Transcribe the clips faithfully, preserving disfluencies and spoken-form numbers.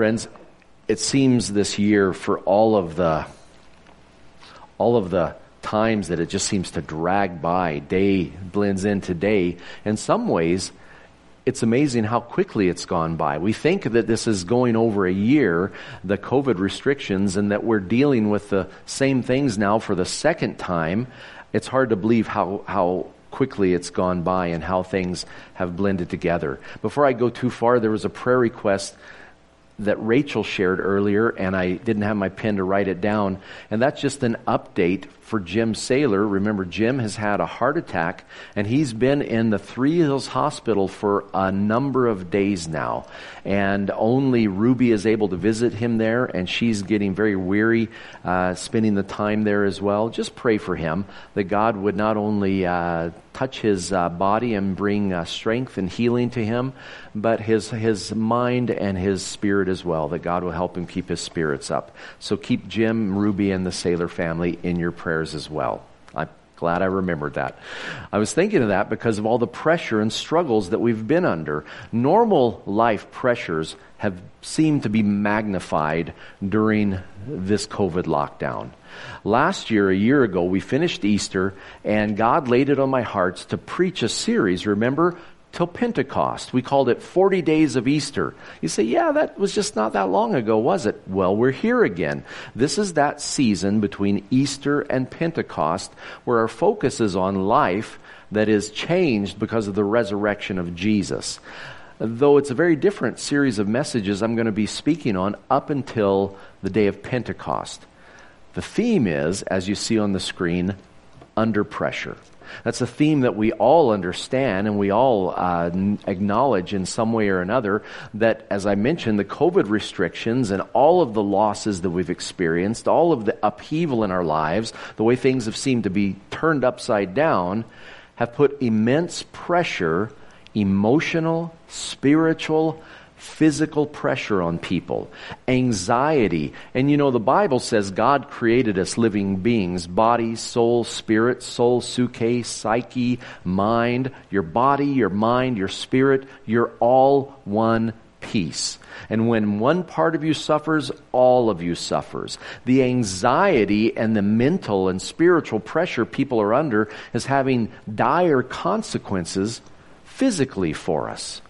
Friends, it seems this year for all of the all of the times that it just seems to drag by, day blends into day. In some ways, it's amazing how quickly it's gone by. We think that this is going over a year, the COVID restrictions, and that we're dealing with the same things now for the second time. It's hard to believe how, how quickly it's gone by and how things have blended together. Before I go too far, there was a prayer request that Rachel shared earlier, and I didn't have my pen to write it down. And that's just an update for Jim Saylor. Remember, Jim has had a heart attack, and he's been in the Three Hills Hospital for a number of days now. And only Ruby is able to visit him there, and she's getting very weary, uh, spending the time there as well. Just pray for him, that God would not only uh, touch his uh, body and bring uh, strength and healing to him, but his his mind and his spirit as well, that God will help him keep his spirits up. So keep Jim, Ruby, and the Saylor family in your prayers as well. I'm glad I remembered that. I was thinking of that because of all the pressure and struggles that we've been under. Normal life pressures have seemed to be magnified during this COVID lockdown. Last year, a year ago, we finished Easter, and God laid it on my heart to preach a series, remember, till Pentecost. We called it forty days of Easter. You say, yeah, that was just not that long ago, was it? Well, we're here again. This is that season between Easter and Pentecost where our focus is on life that is changed because of the resurrection of Jesus. Though it's a very different series of messages I'm going to be speaking on up until the day of Pentecost. The theme is, as you see on the screen, under pressure. That's a theme that we all understand and we all uh, n- acknowledge in some way or another that, as I mentioned, the COVID restrictions and all of the losses that we've experienced, all of the upheaval in our lives, the way things have seemed to be turned upside down, have put immense pressure, emotional, spiritual, physical pressure on people, anxiety. And you know, the Bible says God created us living beings, body, soul, spirit, soul, suke, psyche, mind, your body, your mind, your spirit, you're all one piece. And when one part of you suffers, all of you suffers. The anxiety and the mental and spiritual pressure people are under is having dire consequences physically for us.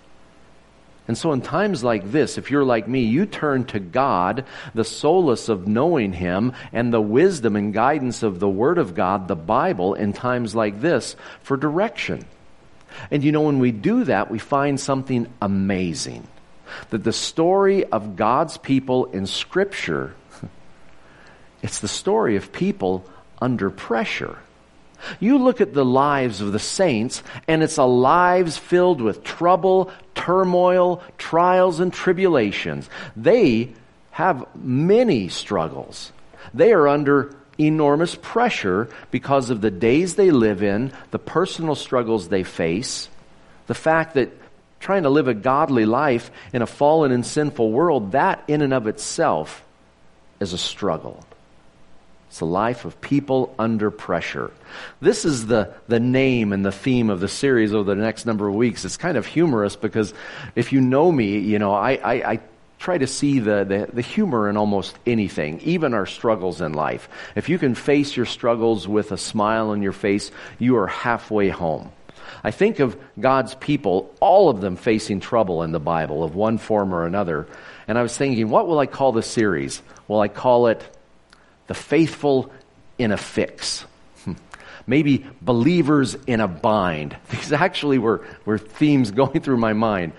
And so in times like this, if you're like me, you turn to God, the solace of knowing Him, and the wisdom and guidance of the Word of God, the Bible, in times like this, for direction. And you know, when we do that, we find something amazing. That the story of God's people in Scripture, it's the story of people under pressure. You look at the lives of the saints, and it's a lives filled with trouble, turmoil, trials, and tribulations. They have many struggles. They are under enormous pressure because of the days they live in, the personal struggles they face, the fact that trying to live a godly life in a fallen and sinful world, that in and of itself is a struggle. It's the life of people under pressure. This is the, the name and the theme of the series over the next number of weeks. It's kind of humorous because if you know me, you know, I, I, I try to see the, the, the humor in almost anything, even our struggles in life. If you can face your struggles with a smile on your face, you are halfway home. I think of God's people, all of them facing trouble in the Bible of one form or another. And I was thinking, what will I call this series? Well, I call it The Faithful in a Fix. Maybe Believers in a Bind. These actually were, were themes going through my mind.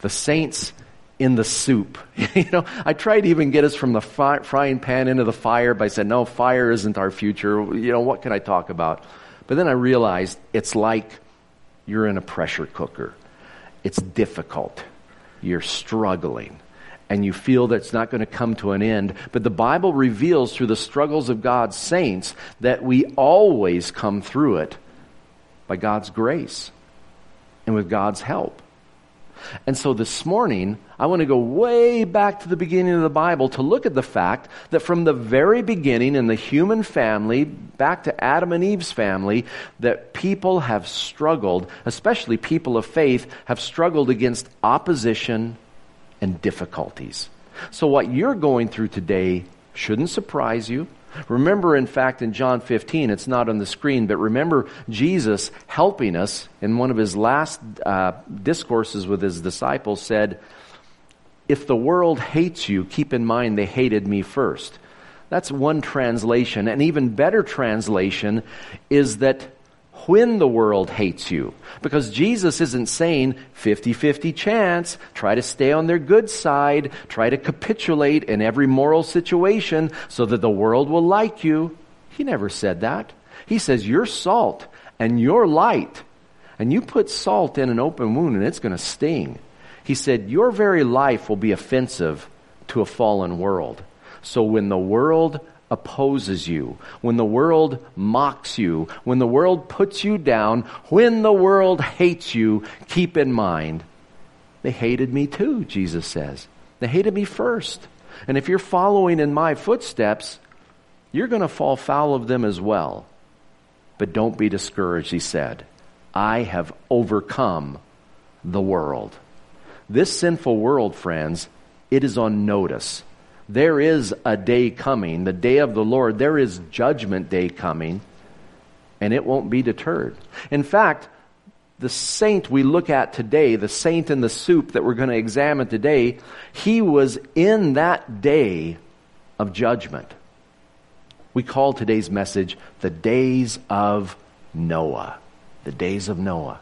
The Saints in the Soup. You know, I tried to even get us from the fi- frying pan into the fire, but I said, no, fire isn't our future. You know, what can I talk about? But then I realized it's like you're in a pressure cooker. It's difficult. You're struggling. And you feel that it's not going to come to an end. But the Bible reveals through the struggles of God's saints that we always come through it by God's grace and with God's help. And so this morning, I want to go way back to the beginning of the Bible to look at the fact that from the very beginning in the human family, back to Adam and Eve's family, that people have struggled, especially people of faith, have struggled against opposition and difficulties. So what you're going through today shouldn't surprise you. Remember, in fact, in John fifteen, it's not on the screen, but remember Jesus helping us in one of his last uh, discourses with his disciples said, if the world hates you, keep in mind they hated me first. That's one translation. An even better translation is that when the world hates you. Because Jesus isn't saying fifty-fifty chance, try to stay on their good side, try to capitulate in every moral situation so that the world will like you. He never said that. He says you're salt and you're light. And you put salt in an open wound and it's going to sting. He said your very life will be offensive to a fallen world. So when the world opposes you, when the world mocks you, when the world puts you down, when the world hates you, keep in mind, they hated me too, Jesus says. They hated me first. And if you're following in my footsteps, you're going to fall foul of them as well. But don't be discouraged, he said. I have overcome the world. This sinful world, friends, it is on notice. There is a day coming, the day of the Lord. There is judgment day coming, and it won't be deterred. In fact, the saint we look at today, the saint in the soup that we're going to examine today, he was in that day of judgment. We call today's message the days of Noah. The days of Noah.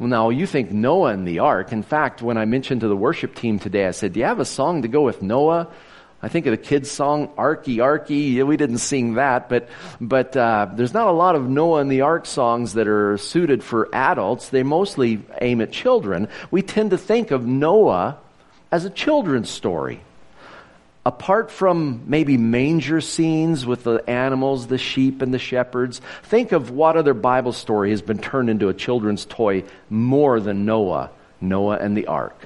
Now, you think Noah and the ark. In fact, when I mentioned to the worship team today, I said, do you have a song to go with Noah? I think of the kids' song, Arky, Arky. We didn't sing that, but but uh there's not a lot of Noah and the Ark songs that are suited for adults. They mostly aim at children. We tend to think of Noah as a children's story. Apart from maybe manger scenes with the animals, the sheep, and the shepherds, think of what other Bible story has been turned into a children's toy more than Noah, Noah and the Ark.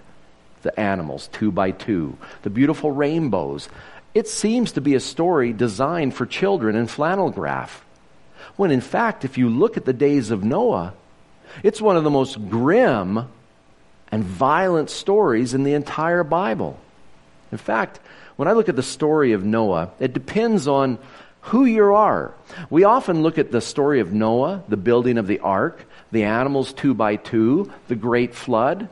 The animals, two by two, the beautiful rainbows. It seems to be a story designed for children in flannel graph. When in fact, if you look at the days of Noah, it's one of the most grim and violent stories in the entire Bible. In fact, when I look at the story of Noah, it depends on who you are. We often look at the story of Noah, the building of the ark, the animals two by two, the great flood.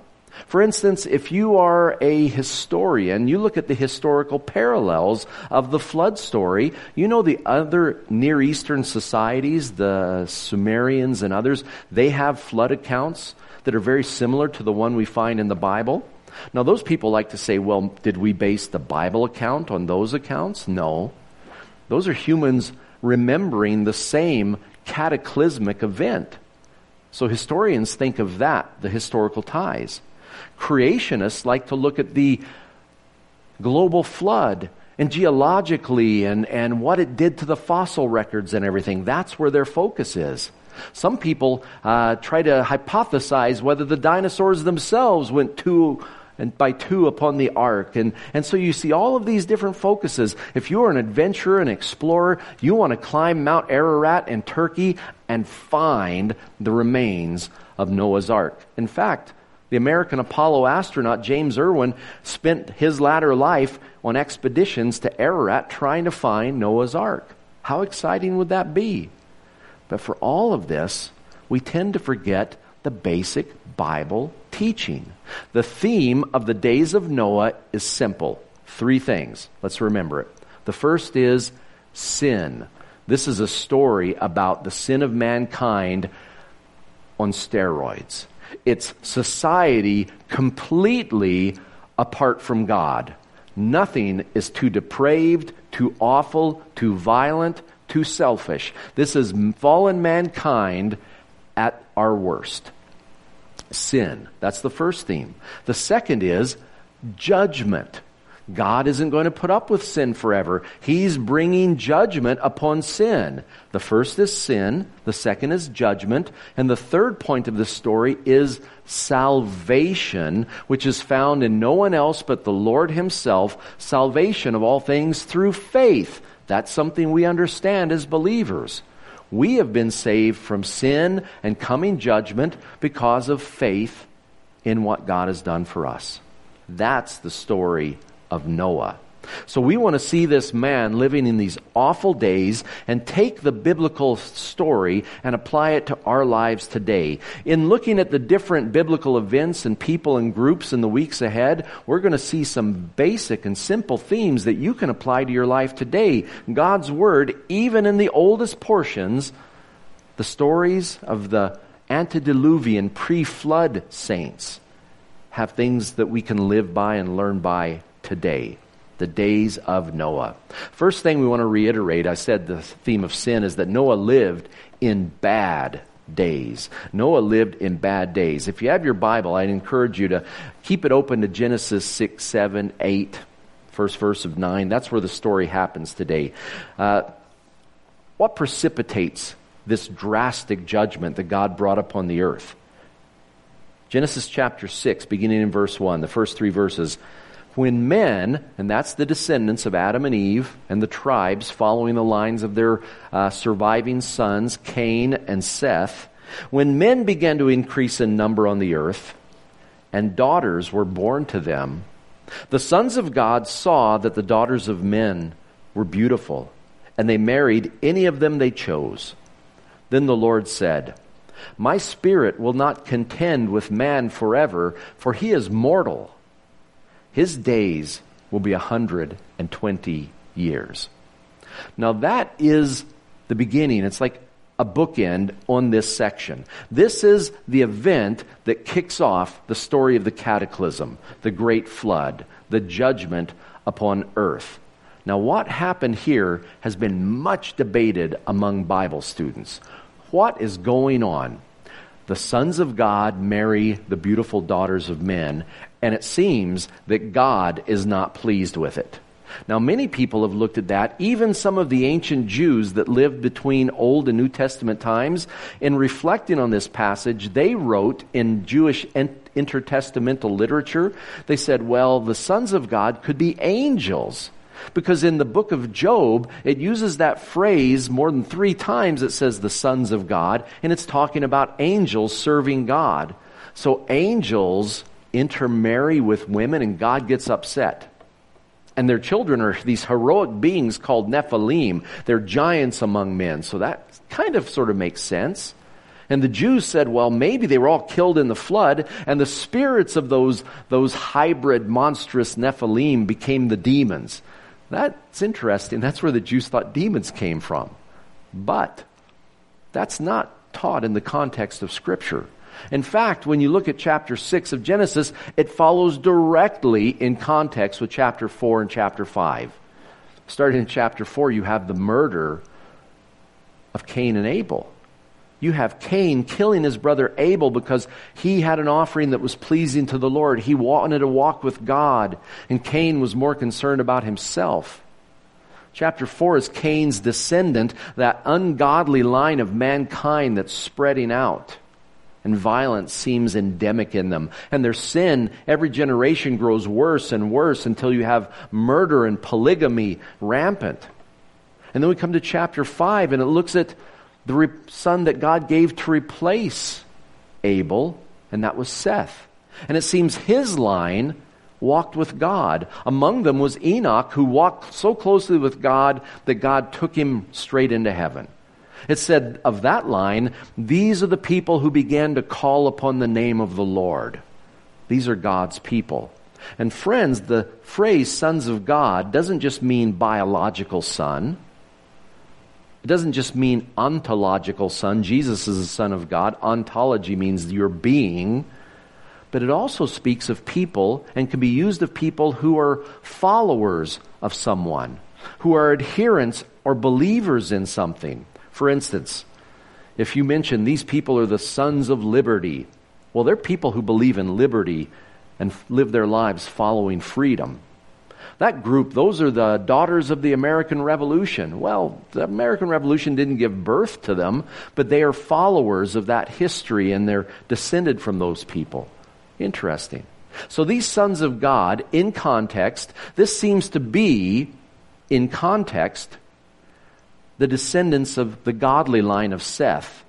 For instance, if you are a historian, you look at the historical parallels of the flood story. You know the other Near Eastern societies, the Sumerians and others, they have flood accounts that are very similar to the one we find in the Bible. Now, those people like to say, well, did we base the Bible account on those accounts? No. Those are humans remembering the same cataclysmic event. So historians think of that, the historical ties. Creationists like to look at the global flood and geologically and, and what it did to the fossil records and everything. That's where their focus is. Some people uh, try to hypothesize whether the dinosaurs themselves went two and by two upon the ark. And, and so you see all of these different focuses. If you're an adventurer, an explorer, you want to climb Mount Ararat in Turkey and find the remains of Noah's Ark. In fact, the American Apollo astronaut James Irwin spent his latter life on expeditions to Ararat trying to find Noah's Ark. How exciting would that be? But for all of this, we tend to forget the basic Bible teaching. The theme of the days of Noah is simple. Three things. Let's remember it. The first is sin. This is a story about the sin of mankind on steroids. It's society completely apart from God. Nothing is too depraved, too awful, too violent, too selfish. This is fallen mankind at our worst. Sin. That's the first theme. The second is judgment. God isn't going to put up with sin forever. He's bringing judgment upon sin. The first is sin. The second is judgment. And the third point of the story is salvation, which is found in no one else but the Lord himself. Salvation of all things through faith. That's something we understand as believers. We have been saved from sin and coming judgment because of faith in what God has done for us. That's the story of Noah. So we want to see this man living in these awful days and take the biblical story and apply it to our lives today. In looking at the different biblical events and people and groups in the weeks ahead, we're going to see some basic and simple themes that you can apply to your life today. God's Word, even in the oldest portions, the stories of the antediluvian pre-flood saints have things that we can live by and learn by today. The days of Noah. First thing we want to reiterate, I said the theme of sin is that Noah lived in bad days. Noah lived in bad days. If you have your Bible, I'd encourage you to keep it open to Genesis six, seven, eight, first verse of nine. That's where the story happens today. Uh, what precipitates this drastic judgment that God brought upon the earth? Genesis chapter six, beginning in verse one, the first three verses. When men, and that's the descendants of Adam and Eve and the tribes following the lines of their uh, surviving sons, Cain and Seth, when men began to increase in number on the earth and daughters were born to them, the sons of God saw that the daughters of men were beautiful, and they married any of them they chose. Then the Lord said, "My spirit will not contend with man forever, for he is mortal. His days will be one hundred twenty years. Now that is the beginning. It's like a bookend on this section. This is the event that kicks off the story of the cataclysm, the great flood, the judgment upon earth. Now what happened here has been much debated among Bible students. What is going on? The sons of God marry the beautiful daughters of men, and it seems that God is not pleased with it. Now, many people have looked at that, even some of the ancient Jews that lived between Old and New Testament times. In reflecting on this passage, they wrote in Jewish intertestamental literature, they said, well, the sons of God could be angels. Because in the book of Job, it uses that phrase more than three times. It says the sons of God, and it's talking about angels serving God. So angels intermarry with women, and God gets upset. And their children are these heroic beings called Nephilim. They're giants among men. So that kind of sort of makes sense. And the Jews said, well, maybe they were all killed in the flood, and the spirits of those, those hybrid monstrous Nephilim became the demons. That's interesting. That's where the Jews thought demons came from. But that's not taught in the context of Scripture. In fact, when you look at chapter six of Genesis, it follows directly in context with chapter four and chapter five. Starting in chapter four, you have the murder of Cain and Abel. You have Cain killing his brother Abel because he had an offering that was pleasing to the Lord. He wanted to walk with God, and Cain was more concerned about himself. Chapter four is Cain's descendant, that ungodly line of mankind that's spreading out. And violence seems endemic in them. And their sin, every generation grows worse and worse until you have murder and polygamy rampant. And then we come to chapter five, and it looks at the son that God gave to replace Abel, and that was Seth. And it seems his line walked with God. Among them was Enoch, who walked so closely with God that God took him straight into heaven. It said of that line, these are the people who began to call upon the name of the Lord. These are God's people. And friends, the phrase sons of God doesn't just mean biological son. It doesn't just mean ontological son. Jesus is the Son of God. Ontology means your being. But it also speaks of people and can be used of people who are followers of someone, who are adherents or believers in something. For instance, if you mention these people are the sons of liberty, well, they're people who believe in liberty and live their lives following freedom. That group, those are the daughters of the American Revolution. Well, the American Revolution didn't give birth to them, but they are followers of that history, and they're descended from those people. Interesting. So these sons of God, in context, this seems to be, in context, the descendants of the godly line of Seth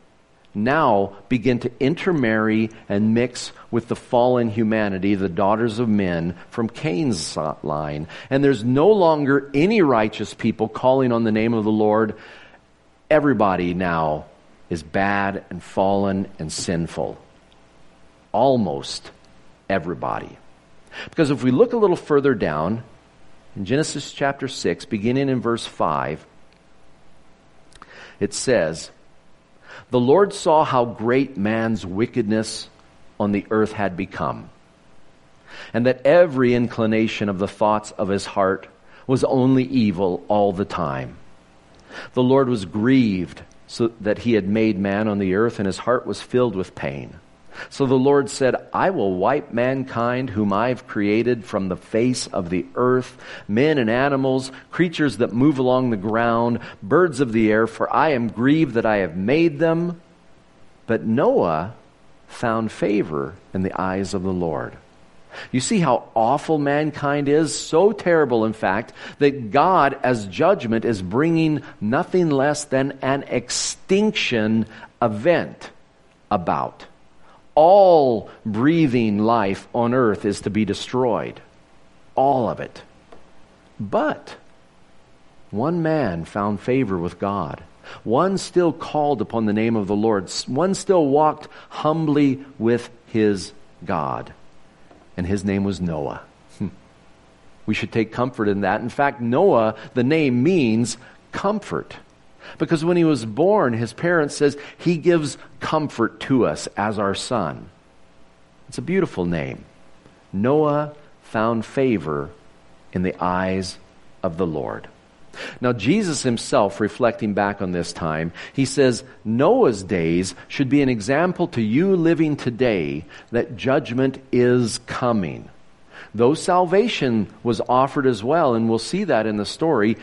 now begin to intermarry and mix with the fallen humanity, the daughters of men from Cain's line. And there's no longer any righteous people calling on the name of the Lord. Everybody now is bad and fallen and sinful. Almost everybody. Because if we look a little further down, in Genesis chapter six, beginning in verse five, it says, "The Lord saw how great man's wickedness on the earth had become, and that every inclination of the thoughts of his heart was only evil all the time. The Lord was grieved so that he had made man on the earth, and his heart was filled with pain. So the Lord said, I will wipe mankind whom I have created from the face of the earth, men and animals, creatures that move along the ground, birds of the air, for I am grieved that I have made them. But Noah found favor in the eyes of the Lord." You see how awful mankind is? So terrible, in fact, that God, as judgment, is bringing nothing less than an extinction event about. All breathing life on earth is to be destroyed. All of it. But one man found favor with God. One still called upon the name of the Lord. One still walked humbly with his God. And his name was Noah. We should take comfort in that. In fact, Noah, the name, means comfort. Because when he was born, his parents says, he gives comfort to us as our son. It's a beautiful name. Noah found favor in the eyes of the Lord. Now, Jesus himself, reflecting back on this time, he says, Noah's days should be an example to you living today that judgment is coming. Though salvation was offered as well, and we'll see that in the story,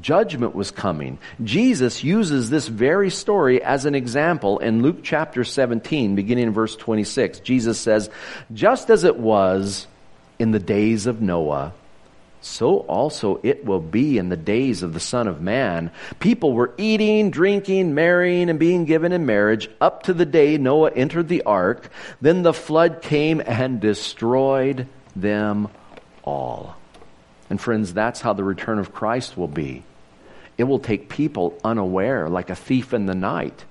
judgment was coming. Jesus uses this very story as an example in Luke chapter seventeen, beginning in verse twenty-six. Jesus says, "Just as it was in the days of Noah, so also it will be in the days of the Son of Man. People were eating, drinking, marrying, and being given in marriage up to the day Noah entered the ark. Then the flood came and destroyed them all." And friends, that's how the return of Christ will be. It will take people unaware, like a thief in the night.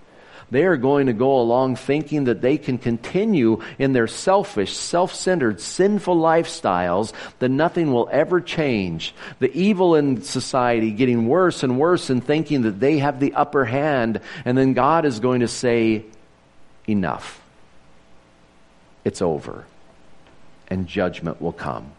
They are going to go along thinking that they can continue in their selfish, self-centered, sinful lifestyles, that nothing will ever change. The evil in society getting worse and worse, and thinking that they have the upper hand, and then God is going to say, enough. It's over. And judgment will come.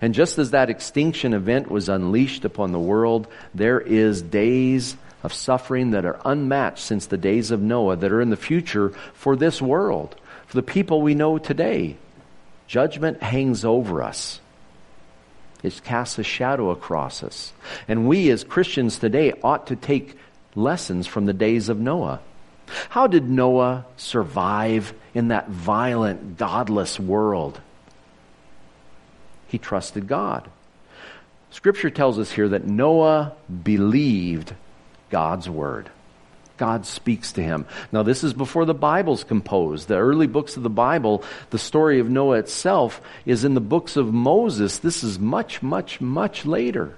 And just as that extinction event was unleashed upon the world, there is days of suffering that are unmatched since the days of Noah that are in the future for this world, for the people we know today. Judgment hangs over us. It casts a shadow across us. And we as Christians today ought to take lessons from the days of Noah. How did Noah survive in that violent, godless world? He trusted God. Scripture tells us here that Noah believed God's word. God speaks to him. Now, this is before the Bible's composed. The early books of the Bible, the story of Noah itself, is in the books of Moses. This is much, much, much later.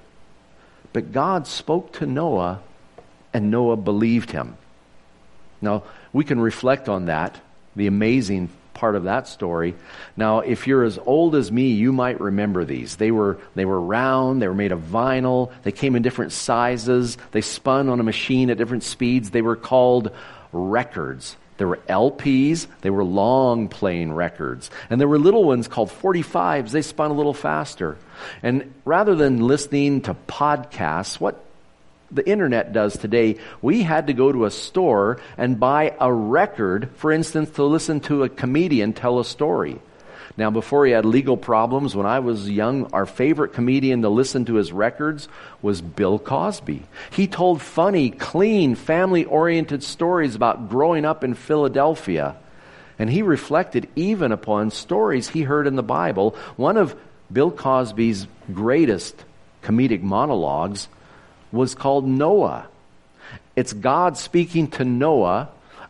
But God spoke to Noah, and Noah believed him. Now, we can reflect on that, the amazing part of that story. Now, if you're as old as me, you might remember these. They were they were round, they were made of vinyl, they came in different sizes, they spun on a machine at different speeds. They were called records. There were L Ps, they were long playing records. And there were little ones called forty-fives, they spun a little faster. And rather than listening to podcasts, what the internet does today, we had to go to a store and buy a record, for instance, to listen to a comedian tell a story. Now, before he had legal problems, when I was young, our favorite comedian to listen to his records was Bill Cosby. He told funny, clean, family-oriented stories about growing up in Philadelphia. And he reflected even upon stories he heard in the Bible. One of Bill Cosby's greatest comedic monologues was called Noah. It's God speaking to Noah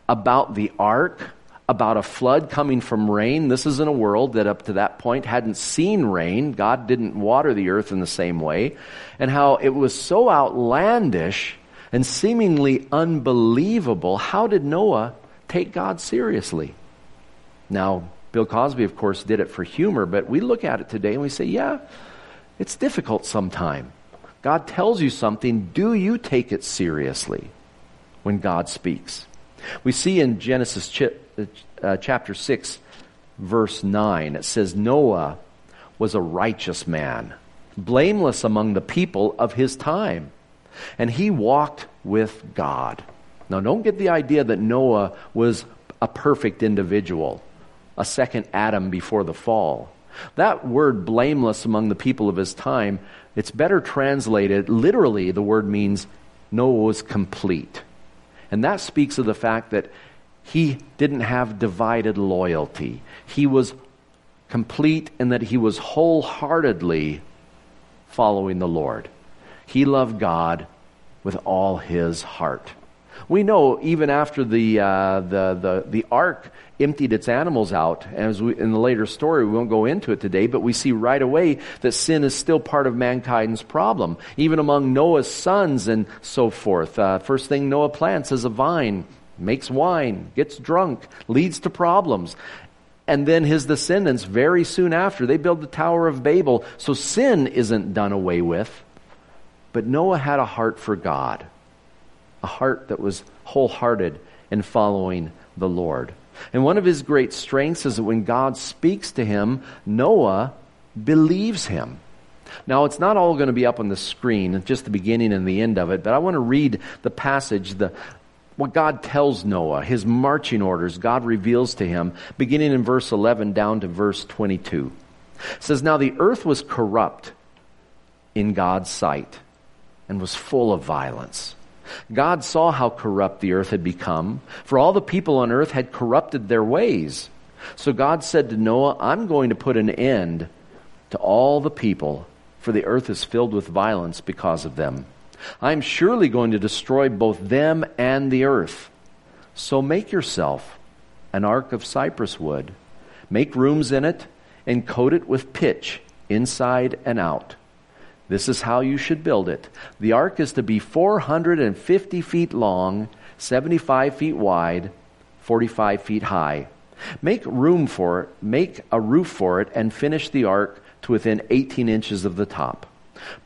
about the ark, about a flood coming from rain. This is in a world that up to that point hadn't seen rain. God didn't water the earth in the same way. And how it was so outlandish and seemingly unbelievable. How did Noah take God seriously? Now, Bill Cosby, of course, did it for humor, but we look at it today and we say, yeah, it's difficult sometimes. God tells you something. Do you take it seriously when God speaks? We see in Genesis ch- uh, chapter six, verse nine, it says, Noah was a righteous man, blameless among the people of his time, and he walked with God. Now, don't get the idea that Noah was a perfect individual, a second Adam before the fall. That word blameless among the people of his time, it's better translated, literally the word means Noah was complete. And that speaks of the fact that he didn't have divided loyalty. He was complete in that he was wholeheartedly following the Lord. He loved God with all his heart. We know even after the uh, the, the the ark emptied its animals out, as we, in the later story, we won't go into it today, but we see right away that sin is still part of mankind's problem, even among Noah's sons and so forth. Uh, first thing Noah plants is a vine, makes wine, gets drunk, leads to problems. And then his descendants, very soon after, they build the Tower of Babel. So sin isn't done away with. But Noah had a heart for God, a heart that was wholehearted in following the Lord. And one of his great strengths is that when God speaks to him, Noah believes him. Now, it's not all going to be up on the screen, just the beginning and the end of it, but I want to read the passage, the what God tells Noah, his marching orders, God reveals to him, beginning in verse eleven down to verse twenty-two. It says, Now the earth was corrupt in God's sight and was full of violence. God saw how corrupt the earth had become, for all the people on earth had corrupted their ways. So God said to Noah, I'm going to put an end to all the people, for the earth is filled with violence because of them. I'm surely going to destroy both them and the earth. So make yourself an ark of cypress wood. Make rooms in it and coat it with pitch inside and out. This is how you should build it. The ark is to be four hundred fifty feet long, seventy-five feet wide, forty-five feet high. Make room for it, make a roof for it, and finish the ark to within eighteen inches of the top.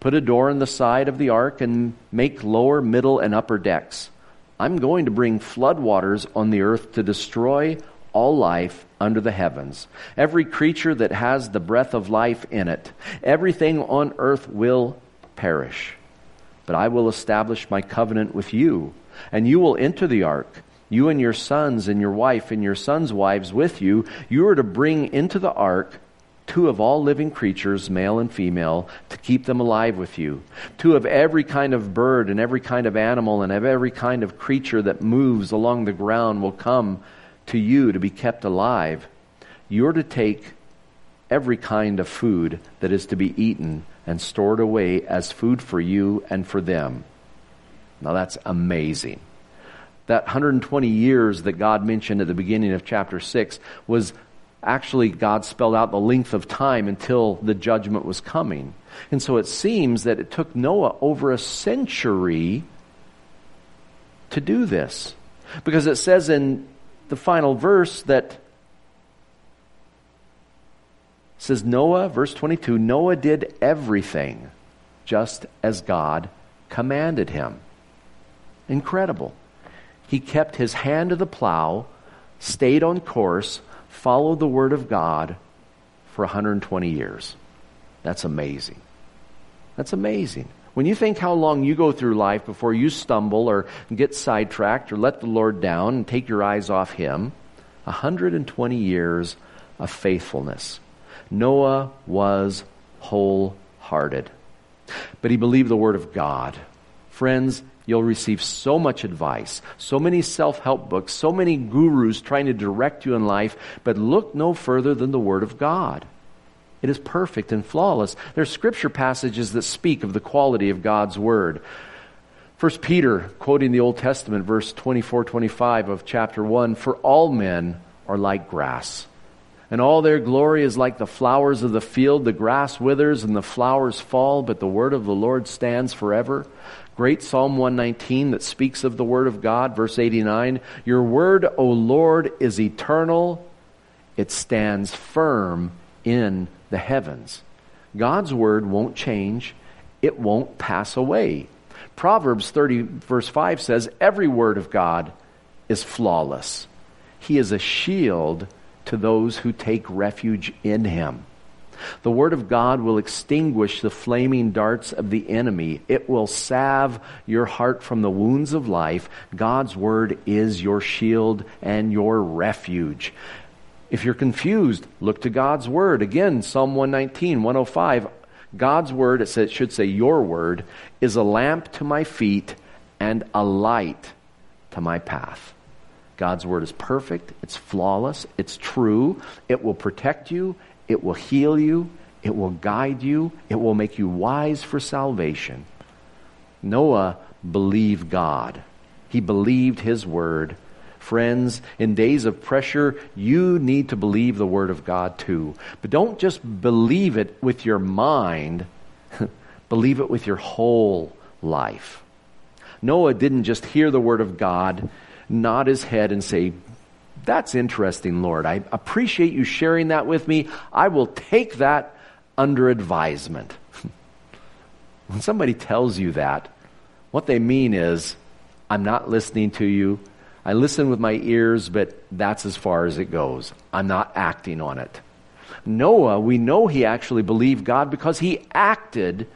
Put a door in the side of the ark and make lower, middle, and upper decks. I'm going to bring floodwaters on the earth to destroy all life under the heavens. Every creature that has the breath of life in it, everything on earth will perish. But I will establish my covenant with you, and you will enter the ark, you and your sons and your wife and your sons' wives with you. You are to bring into the ark two of all living creatures, male and female, to keep them alive with you. Two of every kind of bird and every kind of animal and of every kind of creature that moves along the ground will come to you to be kept alive. You're to take every kind of food that is to be eaten and stored away as food for you and for them. Now that's amazing. That one hundred twenty years that God mentioned at the beginning of chapter six was actually God spelled out the length of time until the judgment was coming. And so it seems that it took Noah over a century to do this, because it says in the final verse that says Noah, verse twenty-two, Noah did everything just as God commanded him. Incredible. He kept his hand to the plow, stayed on course, followed the word of God for one hundred twenty years. That's amazing. That's amazing. When you think how long you go through life before you stumble or get sidetracked or let the Lord down and take your eyes off Him, one hundred twenty years of faithfulness. Noah was wholehearted, but he believed the Word of God. Friends, you'll receive so much advice, so many self-help books, so many gurus trying to direct you in life, but look no further than the Word of God. It is perfect and flawless. There are scripture passages that speak of the quality of God's word. First Peter, quoting the Old Testament, verse twenty-four, twenty-five of chapter one, "For all men are like grass, and all their glory is like the flowers of the field. The grass withers and the flowers fall, but the word of the Lord stands forever." Great Psalm one nineteen that speaks of the word of God, verse eighty-nine, "Your word, O Lord, is eternal. It stands firm in the heavens." God's word won't change. It won't pass away. Proverbs thirty verse five says, "Every word of God is flawless. He is a shield to those who take refuge in him." The word of God will extinguish the flaming darts of the enemy. It will salve your heart from the wounds of life. God's word is your shield and your refuge. If you're confused, look to God's word. Again, Psalm one nineteen, one oh five, God's word, it should say your word, is a lamp to my feet and a light to my path. God's word is perfect, it's flawless, it's true, it will protect you, it will heal you, it will guide you, it will make you wise for salvation. Noah believed God. He believed his word. Friends, in days of pressure, you need to believe the word of God too. But don't just believe it with your mind. Believe it with your whole life. Noah didn't just hear the word of God, nod his head and say, "That's interesting, Lord. I appreciate you sharing that with me. I will take that under advisement." When somebody tells you that, what they mean is, "I'm not listening to you. I listen with my ears, but that's as far as it goes. I'm not acting on it." Noah, we know he actually believed God because he acted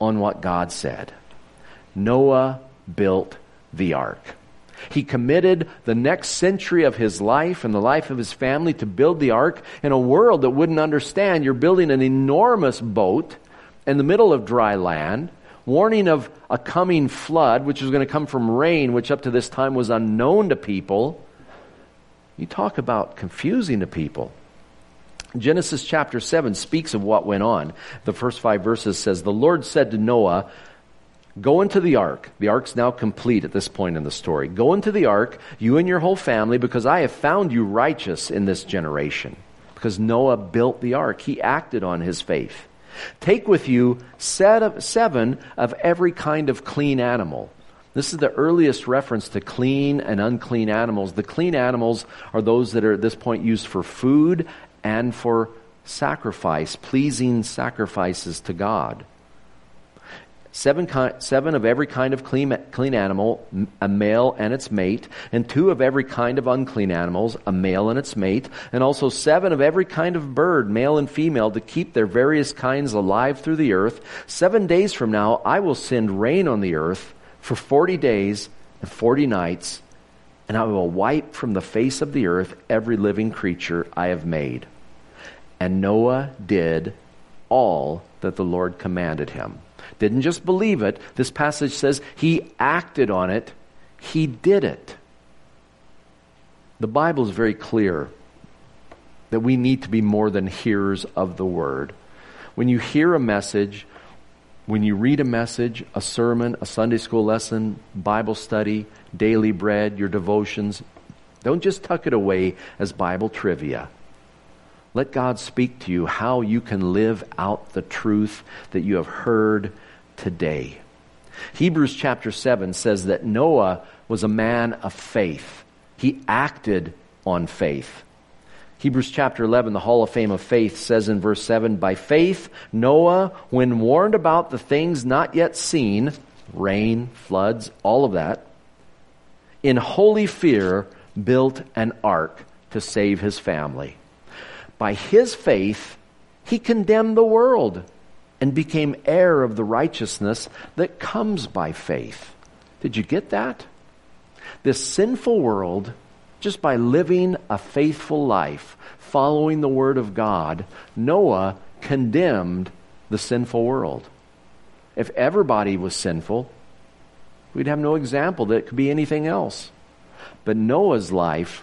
on what God said. Noah built the ark. He committed the next century of his life and the life of his family to build the ark in a world that wouldn't understand. You're building an enormous boat in the middle of dry land, warning of a coming flood, which was going to come from rain, which up to this time was unknown to people. You talk about confusing to people. Genesis chapter seven speaks of what went on. The first five verses says, "The Lord said to Noah, go into the ark." The ark's now complete at this point in the story. "Go into the ark, you and your whole family, because I have found you righteous in this generation." Because Noah built the ark. He acted on his faith. "Take with you set of seven of every kind of clean animal." This is the earliest reference to clean and unclean animals. The clean animals are those that are at this point used for food and for sacrifice, pleasing sacrifices to God. Seven, ki- seven of every kind of clean, clean animal, a male and its mate, and two of every kind of unclean animals, a male and its mate, and also seven of every kind of bird, male and female, to keep their various kinds alive through the earth. Seven days from now, I will send rain on the earth for forty days and forty nights, and I will wipe from the face of the earth every living creature I have made. And Noah did all that the Lord commanded him. Didn't just believe it. This passage says he acted on it. He did it. The Bible is very clear that we need to be more than hearers of the word. When you hear a message, when you read a message, a sermon, a Sunday school lesson, Bible study, daily bread, your devotions, don't just tuck it away as Bible trivia. Let God speak to you how you can live out the truth that you have heard today. Hebrews chapter seven says that Noah was a man of faith. He acted on faith. Hebrews chapter eleven, the Hall of Fame of Faith, says in verse seven, "By faith, Noah, when warned about the things not yet seen," rain, floods, all of that, "in holy fear built an ark to save his family. By his faith, he condemned the world and became heir of the righteousness that comes by faith." Did you get that? This sinful world, just by living a faithful life, following the word of God, Noah condemned the sinful world. If everybody was sinful, we'd have no example that it could be anything else. But Noah's life,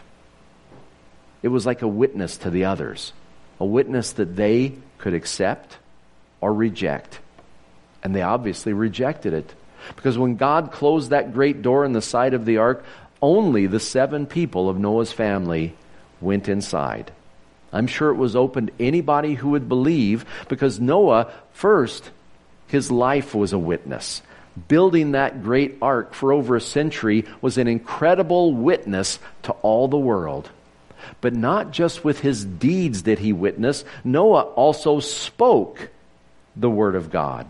it was like a witness to the others, a witness that they could accept or reject. And they obviously rejected it. Because when God closed that great door in the side of the ark, only the seven people of Noah's family went inside. I'm sure it was open to anybody who would believe, because Noah, first, his life was a witness. Building that great ark for over a century was an incredible witness to all the world. But not just with his deeds did he witness, Noah also spoke the word of God.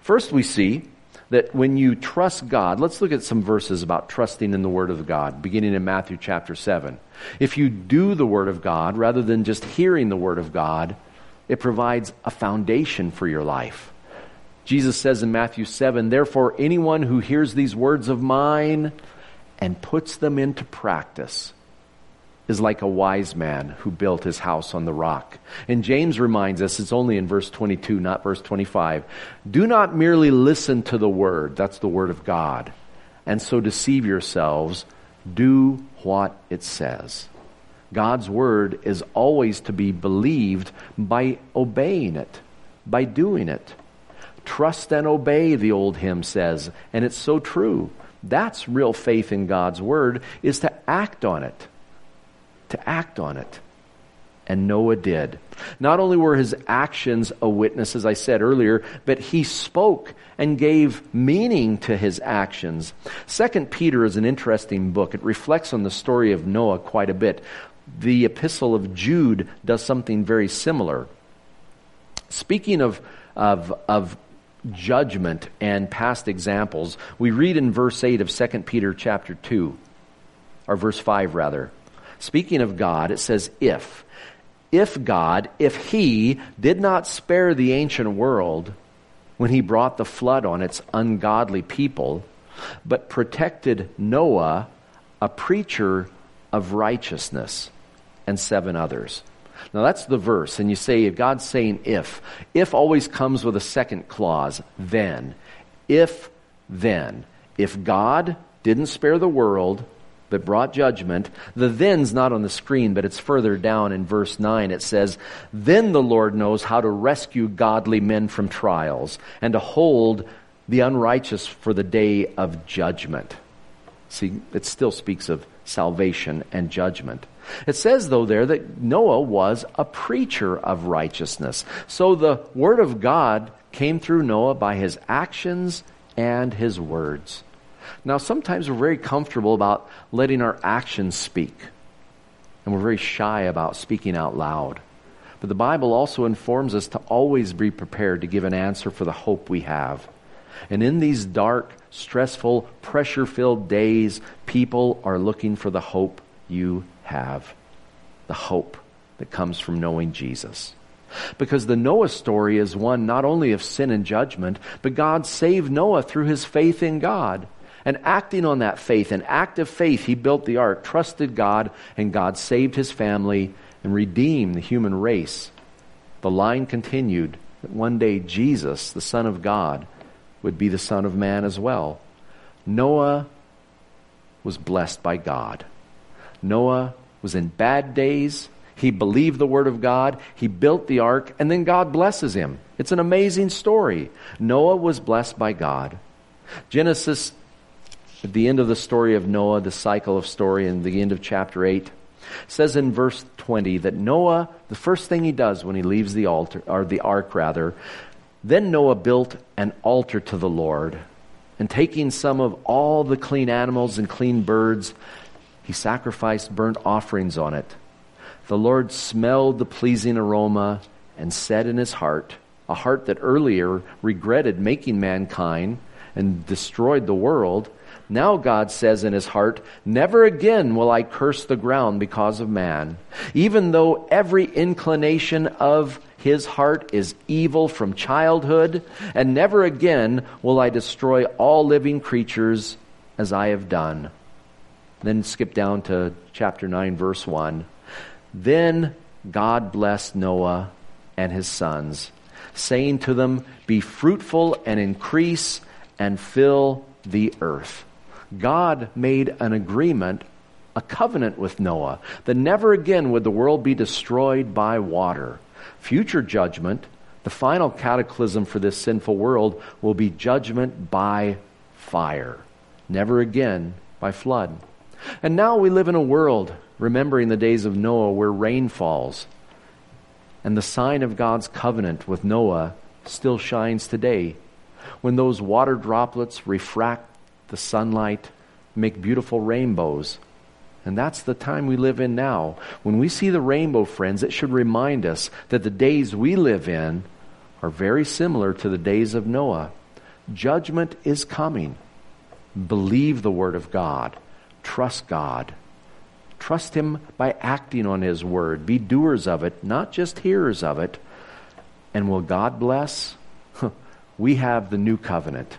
First, we see that when you trust God, let's look at some verses about trusting in the word of God, beginning in Matthew chapter seven. If you do the word of God rather than just hearing the word of God, it provides a foundation for your life. Jesus says in Matthew seven, "Therefore anyone who hears these words of mine and puts them into practice is like a wise man who built his house on the rock." And James reminds us, it's only in verse twenty-two, not verse twenty-five, "Do not merely listen to the word," that's the word of God, "and so deceive yourselves. Do what it says." God's word is always to be believed by obeying it, by doing it. Trust and obey, the old hymn says, and it's so true. That's real faith in God's word, is to act on it. to act on it. And Noah did. Not only were his actions a witness, as I said earlier, but he spoke and gave meaning to his actions. Second Peter is an interesting book. It reflects on the story of Noah quite a bit. The epistle of Jude does something very similar. Speaking of of of judgment and past examples, we read in verse eight of Second Peter chapter two, or verse five rather. Speaking of God, it says, if, if God, if he did not spare the ancient world when he brought the flood on its ungodly people, but protected Noah, a preacher of righteousness, and seven others. Now that's the verse, and you say, if God's saying if, if always comes with a second clause, then. If, then. If God didn't spare the world, but brought judgment. The then's not on the screen, but it's further down in verse nine. It says, "Then the Lord knows how to rescue godly men from trials and to hold the unrighteous for the day of judgment." See, it still speaks of salvation and judgment. It says, though, there that Noah was a preacher of righteousness. So the word of God came through Noah by his actions and his words. Now, sometimes we're very comfortable about letting our actions speak, and we're very shy about speaking out loud. But the Bible also informs us to always be prepared to give an answer for the hope we have. And in these dark, stressful, pressure-filled days, people are looking for the hope you have, the hope that comes from knowing Jesus. Because the Noah story is one not only of sin and judgment, but God saved Noah through his faith in God. And acting on that faith, an act of faith, he built the ark, trusted God, and God saved his family and redeemed the human race. The line continued that one day Jesus, the Son of God, would be the Son of Man as well. Noah was blessed by God. Noah was in bad days. He believed the word of God. He built the ark, and then God blesses him. It's an amazing story. Noah was blessed by God. Genesis, at the end of the story of Noah, the cycle of story in the end of chapter eight, says in verse twenty that Noah, the first thing he does when he leaves the altar, or the ark rather, "Then Noah built an altar to the Lord, and taking some of all the clean animals and clean birds, he sacrificed burnt offerings on it. The Lord smelled the pleasing aroma and said in his heart," a heart that earlier regretted making mankind and destroyed the world, now God says in his heart, "Never again will I curse the ground because of man, even though every inclination of his heart is evil from childhood, and never again will I destroy all living creatures as I have done." Then skip down to chapter nine, verse one. "Then God blessed Noah and his sons, saying to them, 'Be fruitful and increase and fill the earth.'" God made an agreement, a covenant with Noah, that never again would the world be destroyed by water. Future judgment, the final cataclysm for this sinful world, will be judgment by fire, never again by flood. And now we live in a world, remembering the days of Noah, where rain falls. And the sign of God's covenant with Noah still shines today, when those water droplets refract the sunlight, make beautiful rainbows. And that's the time we live in now. When we see the rainbow, friends, it should remind us that the days we live in are very similar to the days of Noah. Judgment is coming. Believe the Word of God. Trust God. Trust Him by acting on His Word. Be doers of it, not just hearers of it. And will God bless? We have the new covenant,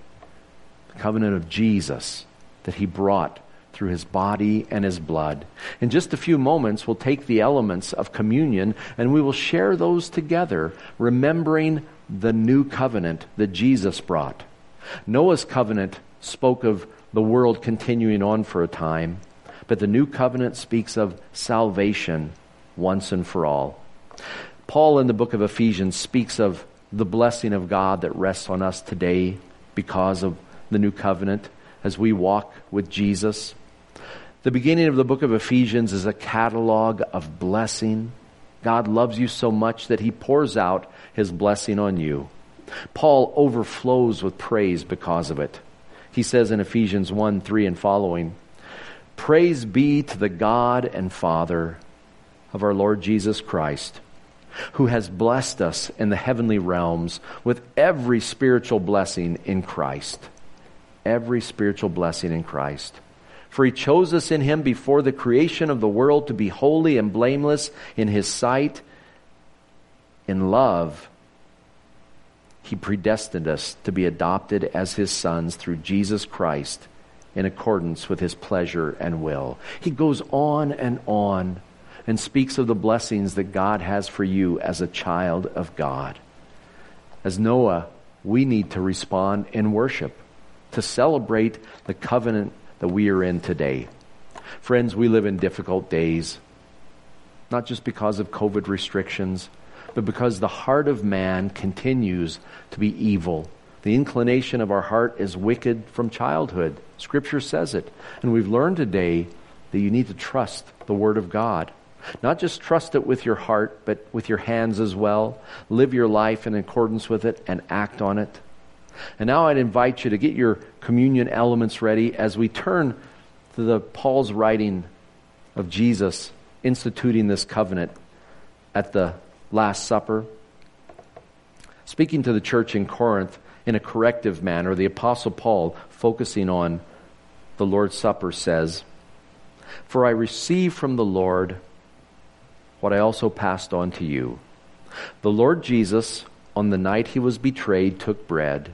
the covenant of Jesus that He brought through His body and His blood. In just a few moments, we'll take the elements of communion and we will share those together, remembering the new covenant that Jesus brought. Noah's covenant spoke of the world continuing on for a time, but the new covenant speaks of salvation once and for all. Paul in the book of Ephesians speaks of the blessing of God that rests on us today because of the new covenant as we walk with Jesus. The beginning of the book of Ephesians is a catalog of blessing. God loves you so much that He pours out His blessing on you. Paul overflows with praise because of it. He says in Ephesians one, three and following, "Praise be to the God and Father of our Lord Jesus Christ, who has blessed us in the heavenly realms with every spiritual blessing in Christ." Every spiritual blessing in Christ. "For He chose us in Him before the creation of the world to be holy and blameless in His sight. In love, He predestined us to be adopted as His sons through Jesus Christ in accordance with His pleasure and will." He goes on and on and speaks of the blessings that God has for you as a child of God. As Noah, we need to respond in worship to celebrate the covenant that we are in today. Friends, we live in difficult days, not just because of COVID restrictions, but because the heart of man continues to be evil. The inclination of our heart is wicked from childhood. Scripture says it. And we've learned today that you need to trust the Word of God. Not just trust it with your heart, but with your hands as well. Live your life in accordance with it and act on it. And now I'd invite you to get your communion elements ready as we turn to the Paul's writing of Jesus instituting this covenant at the Last Supper. Speaking to the church in Corinth in a corrective manner, the Apostle Paul, focusing on the Lord's Supper, says, "For I received from the Lord what I also passed on to you. The Lord Jesus, on the night He was betrayed, took bread,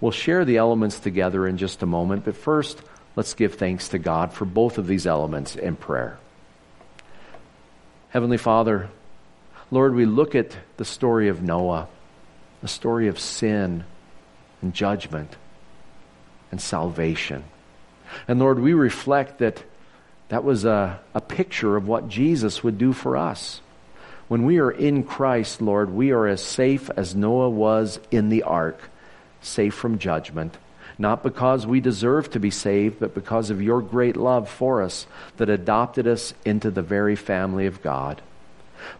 We'll share the elements together in just a moment, but first, let's give thanks to God for both of these elements in prayer. Heavenly Father, Lord, we look at the story of Noah, the story of sin and judgment and salvation. And Lord, we reflect that that was a, a picture of what Jesus would do for us. When we are in Christ, Lord, we are as safe as Noah was in the ark, safe from judgment, not because we deserve to be saved, but because of your great love for us that adopted us into the very family of God.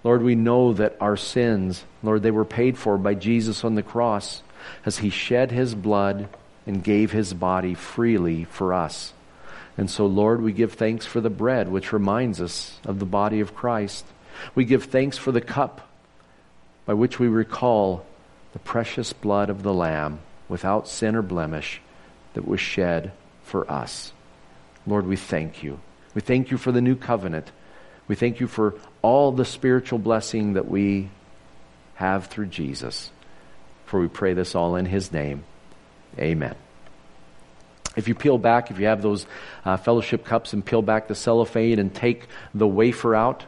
Lord, we know that our sins, Lord, they were paid for by Jesus on the cross as He shed His blood and gave His body freely for us. And so, Lord, we give thanks for the bread, which reminds us of the body of Christ. We give thanks for the cup by which we recall the precious blood of the Lamb without sin or blemish that was shed for us. Lord, we thank you. We thank you for the new covenant. We thank you for all the spiritual blessing that we have through Jesus. For we pray this all in His name. Amen. If you peel back, if you have those uh, fellowship cups and peel back the cellophane and take the wafer out,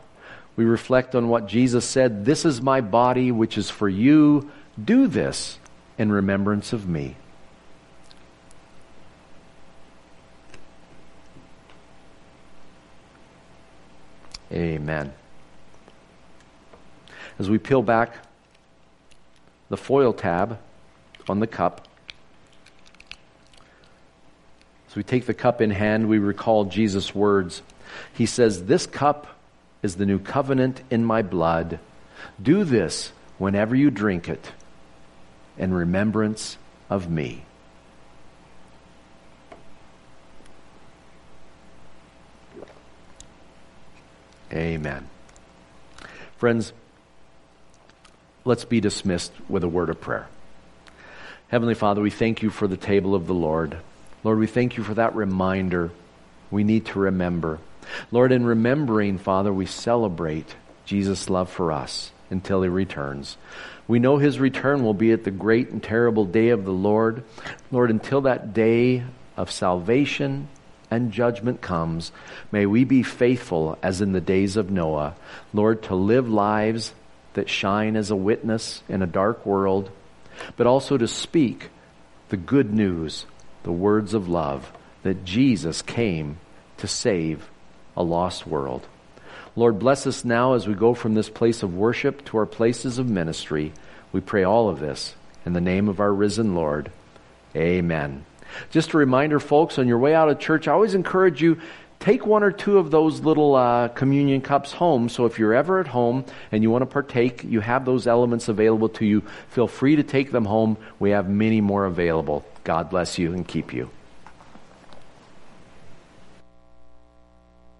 we reflect on what Jesus said, "This is my body which is for you. Do this in remembrance of me." Amen. As we peel back the foil tab on the cup, as we take the cup in hand, we recall Jesus' words. He says, "This cup is the new covenant in my blood. Do this whenever you drink it in remembrance of me." Amen. Friends, let's be dismissed with a word of prayer. Heavenly Father, we thank you for the table of the Lord. Lord, we thank you for that reminder. We need to remember. Lord, in remembering, Father, we celebrate Jesus' love for us until he returns. We know his return will be at the great and terrible day of the Lord. Lord, until that day of salvation and judgment comes, may we be faithful as in the days of Noah, Lord, to live lives that shine as a witness in a dark world, but also to speak the good news, the words of love, that Jesus came to save a lost world. Lord, bless us now as we go from this place of worship to our places of ministry. We pray all of this in the name of our risen Lord. Amen. Just a reminder, folks, on your way out of church, I always encourage you, take one or two of those little uh, communion cups home. So if you're ever at home and you want to partake, you have those elements available to you. Feel free to take them home. We have many more available. God bless you and keep you.